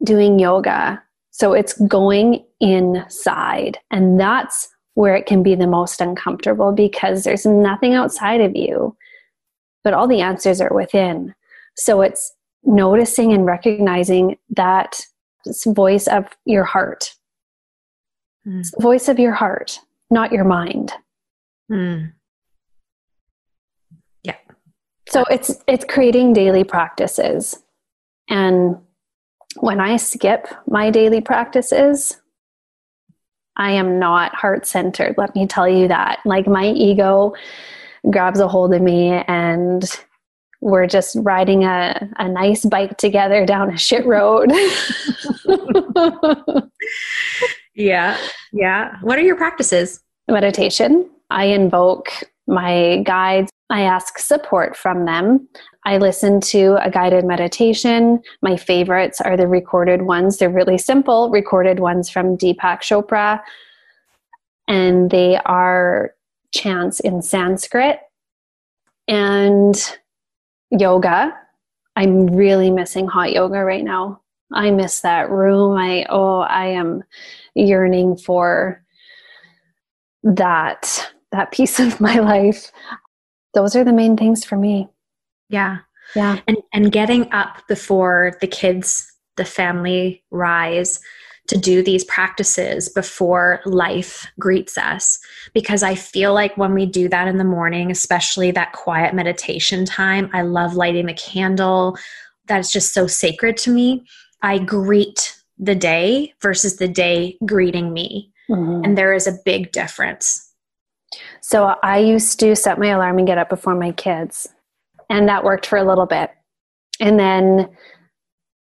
doing yoga. So it's going inside. And that's where it can be the most uncomfortable, because there's nothing outside of you, but all the answers are within. So it's noticing and recognizing that voice of your heart. Mm. It's the voice of your heart, not your mind. Mm. Yeah. So it's it's creating daily practices. And when I skip my daily practices, I am not heart-centered. Let me tell you that. Like, my ego grabs a hold of me, and we're just riding a, a nice bike together down a shit road. Yeah. Yeah. What are your practices? Meditation. I invoke my guides. I ask support from them. I listen to a guided meditation. My favorites are the recorded ones. They're really simple, recorded ones from Deepak Chopra. And they are chants in Sanskrit and yoga. I'm really missing hot yoga right now. I miss that room. I, oh, I am yearning for that, that piece of my life. Those are the main things for me. Yeah. Yeah. And and getting up before the kids, the family rise, to do these practices before life greets us. Because I feel like when we do that in the morning, especially that quiet meditation time, I love lighting the candle. That's just so sacred to me. I greet the day versus the day greeting me. Mm-hmm. And there is a big difference. So I used to set my alarm and get up before my kids. And that worked for a little bit. And then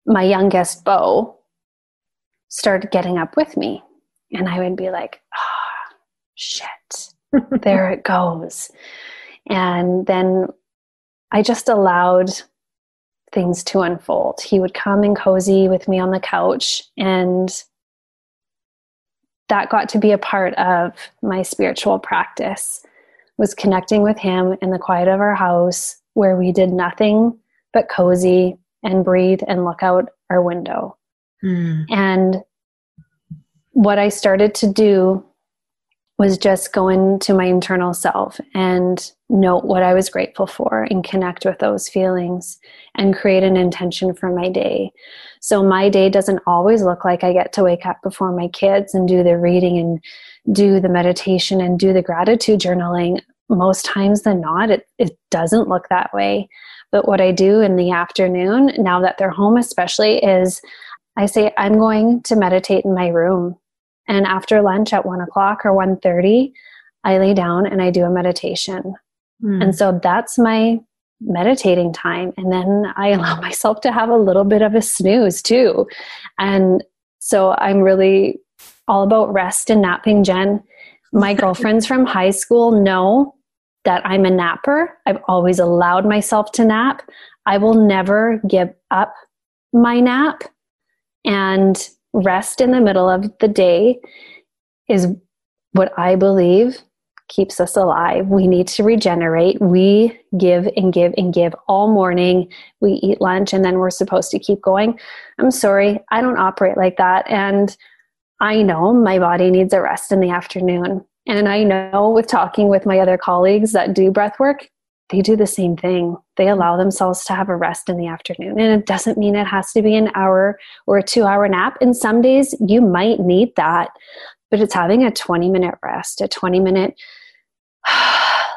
my youngest, Beau, started getting up with me. And I would be like, ah, oh, shit, there it goes. And then I just allowed things to unfold. He would come and cozy with me on the couch. And that got to be a part of my spiritual practice, was connecting with him in the quiet of our house, where we did nothing but cozy and breathe and look out our window. Mm. And what I started to do was just go into my internal self and note what I was grateful for and connect with those feelings and create an intention for my day. So my day doesn't always look like I get to wake up before my kids and do the reading and do the meditation and do the gratitude journaling. Most times than not, it, it doesn't look that way. But what I do in the afternoon, now that they're home especially, is I say, I'm going to meditate in my room. And after lunch at one o'clock or one thirty, I lay down and I do a meditation. Mm. And so that's my meditating time. And then I allow myself to have a little bit of a snooze too. And so I'm really all about rest and napping, Jen. My girlfriends from high school know that I'm a napper. I've always allowed myself to nap. I will never give up my nap. And rest in the middle of the day is what I believe keeps us alive. We need to regenerate. We give and give and give all morning. We eat lunch and then we're supposed to keep going. I'm sorry, I don't operate like that. And I know my body needs a rest in the afternoon. And I know, with talking with my other colleagues that do breath work, they do the same thing. They allow themselves to have a rest in the afternoon. And it doesn't mean it has to be an hour or a two hour nap. And some days you might need that, but it's having a twenty minute rest, a twenty minute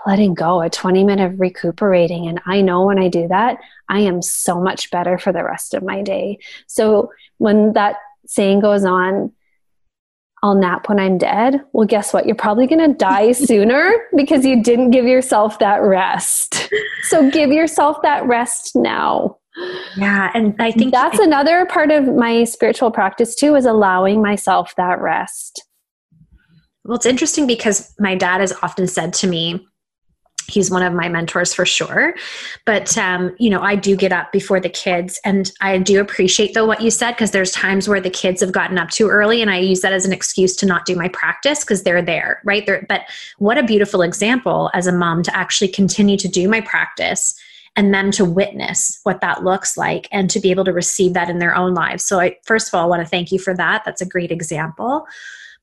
letting go, a twenty minute recuperating. And I know when I do that, I am so much better for the rest of my day. So when that saying goes on, I'll nap when I'm dead. Well, guess what? You're probably going to die sooner because you didn't give yourself that rest. So give yourself that rest now. Yeah. And I think that's I, another part of my spiritual practice too, is allowing myself that rest. Well, it's interesting because my dad has often said to me, he's one of my mentors for sure. But, um, you know, I do get up before the kids, and I do appreciate though what you said, because there's times where the kids have gotten up too early and I use that as an excuse to not do my practice because they're there, right? They're, but what a beautiful example as a mom to actually continue to do my practice and them to witness what that looks like and to be able to receive that in their own lives. So I, first of all, I want to thank you for that. That's a great example.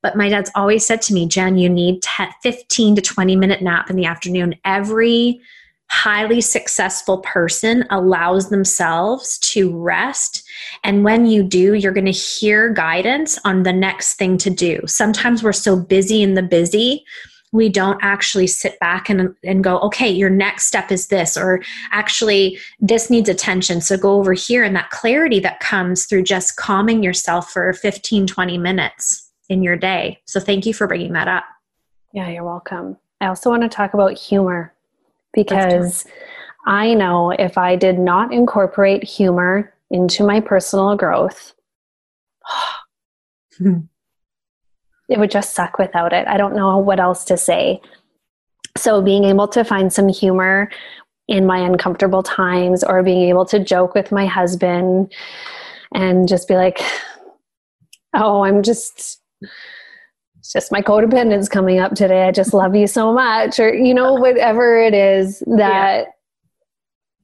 But my dad's always said to me, Jen, you need fifteen to twenty minute nap in the afternoon every highly successful person allows themselves to rest. And when you do, you're going to hear guidance on the next thing to do. Sometimes we're so busy in the busy, we don't actually sit back and, and go, okay, your next step is this, or actually this needs attention. So go over here. And that clarity that comes through just calming yourself for fifteen, twenty minutes in your day. So thank you for bringing that up. Yeah, you're welcome. I also want to talk about humor, because I know if I did not incorporate humor into my personal growth, it would just suck without it. I don't know what else to say. So being able to find some humor in my uncomfortable times, or being able to joke with my husband and just be like, oh, I'm just... it's just my codependence coming up today. I just love you so much. Or, you know, whatever it is that yeah.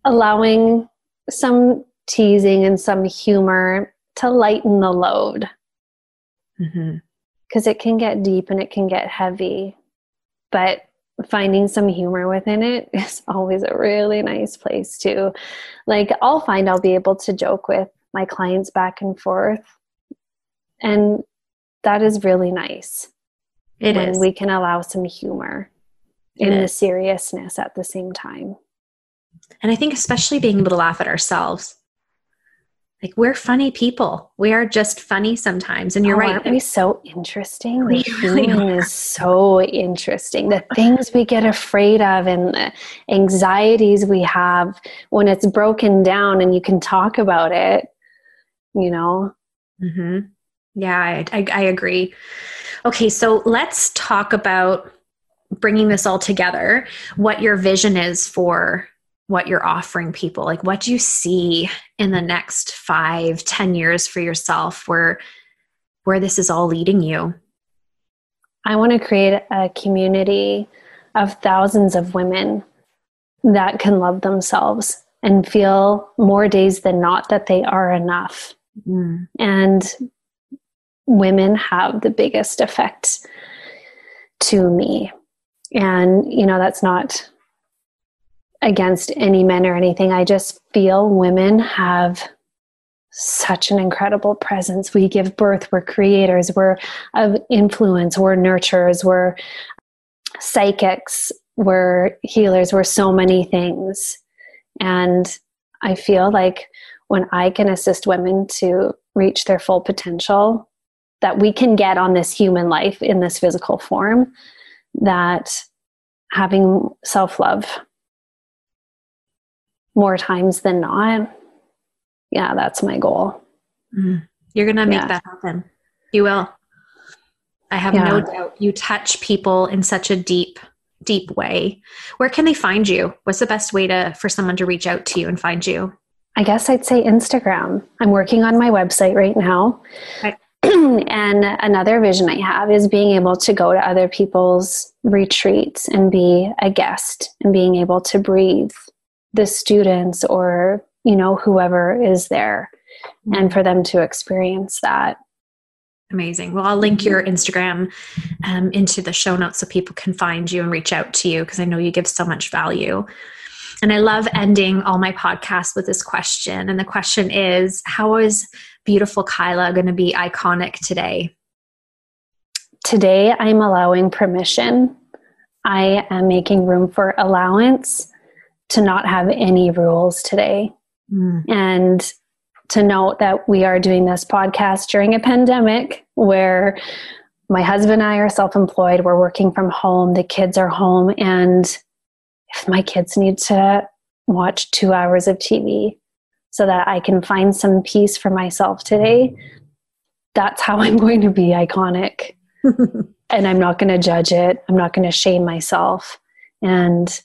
allowing some teasing and some humor to lighten the load. Mm-hmm. 'Cause it can get deep and it can get heavy, but finding some humor within it is always a really nice place to, like, I'll find I'll be able to joke with my clients back and forth. And that is really nice. It when is. We can allow some humor it in is. The seriousness at the same time. And I think especially being able to laugh at ourselves. Like, we're funny people. We are just funny sometimes. And you're oh, right. Aren't we so interesting? We the really human are. Is so interesting. The things we get afraid of and the anxieties we have, when it's broken down and you can talk about it, you know? Mm-hmm. Yeah, I, I, I agree. Okay, so let's talk about bringing this all together, what your vision is for what you're offering people. Like, what do you see in the next five, ten years for yourself where, where this is all leading you? I want to create a community of thousands of women that can love themselves and feel more days than not that they are enough. Mm. And women have the biggest effect to me. And, you know, that's not against any men or anything. I just feel women have such an incredible presence. We give birth, we're creators, we're of influence, we're nurturers, we're psychics, we're healers, we're so many things. And I feel like when I can assist women to reach their full potential that we can get on this human life in this physical form, that having self-love more times than not, yeah, that's my goal. Mm. You're going to make yeah. that happen. You will. I have yeah. no doubt. You touch people in such a deep, deep way. Where can they find you? What's the best way to for someone to reach out to you and find you? I guess I'd say Instagram. I'm working on my website right now. Right. And another vision I have is being able to go to other people's retreats and be a guest and being able to breathe the students or, you know, whoever is there mm-hmm. and for them to experience that. Amazing. Well, I'll link your Instagram um, into the show notes so people can find you and reach out to you, because I know you give so much value. And I love ending all my podcasts with this question. And the question is, how is beautiful Kyla going to be iconic today? Today, I'm allowing permission. I am making room for allowance to not have any rules today. Mm. And to note that we are doing this podcast during a pandemic where my husband and I are self-employed. We're working from home. The kids are home. And if my kids need to watch two hours of T V so that I can find some peace for myself today, that's how I'm going to be iconic. And I'm not going to judge it. I'm not going to shame myself. And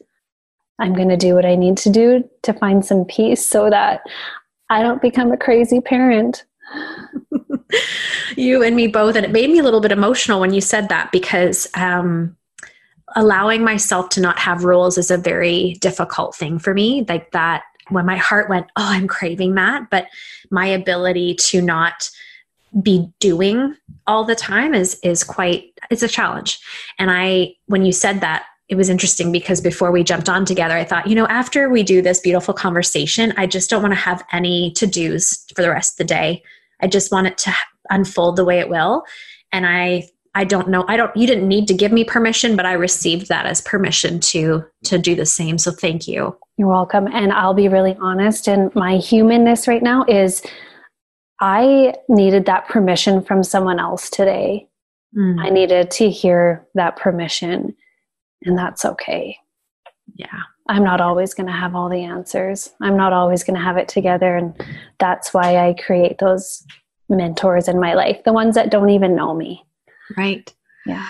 I'm going to do what I need to do to find some peace so that I don't become a crazy parent. You and me both. And it made me a little bit emotional when you said that, because, um, allowing myself to not have rules is a very difficult thing for me. Like that, when my heart went, oh, I'm craving that. But my ability to not be doing all the time is, is quite, it's a challenge. And I, when you said that, it was interesting because before we jumped on together, I thought, you know, after we do this beautiful conversation, I just don't want to have any to-dos for the rest of the day. I just want it to unfold the way it will. And I, I don't know, I don't, you didn't need to give me permission, but I received that as permission to, to do the same. So thank you. You're welcome. And I'll be really honest. And my humanness right now is I needed that permission from someone else today. Mm. I needed to hear that permission, and that's okay. Yeah. I'm not always going to have all the answers. I'm not always going to have it together. And that's why I create those mentors in my life, the ones that don't even know me. Right. Yeah.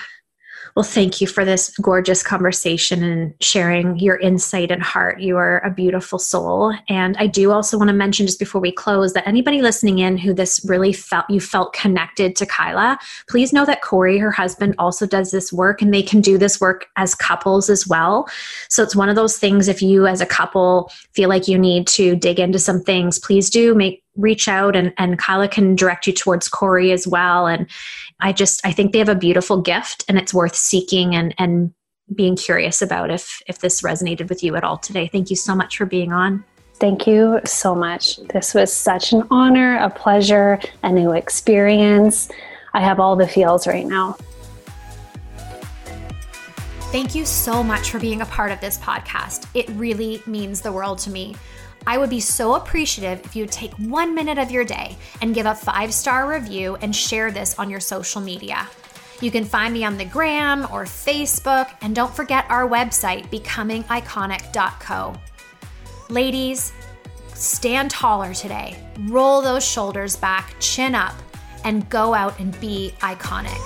Well, thank you for this gorgeous conversation and sharing your insight and heart. You are a beautiful soul. And I do also want to mention just before we close that anybody listening in who this really felt, you felt connected to Kyla, please know that Corey, her husband, also does this work, and they can do this work as couples as well. So it's one of those things, if you as a couple feel like you need to dig into some things, please do make reach out, and, and Kyla can direct you towards Corey as well. And I just, I think they have a beautiful gift, and it's worth seeking and, and being curious about if, if this resonated with you at all today. Thank you so much for being on. Thank you so much. This was such an honor, a pleasure, a new experience. I have all the feels right now. Thank you so much for being a part of this podcast. It really means the world to me. I would be so appreciative if you would take one minute of your day and give a five-star review and share this on your social media. You can find me on the gram or Facebook, and don't forget our website, becoming iconic dot co. Ladies, stand taller today. Roll those shoulders back, chin up, and go out and be iconic.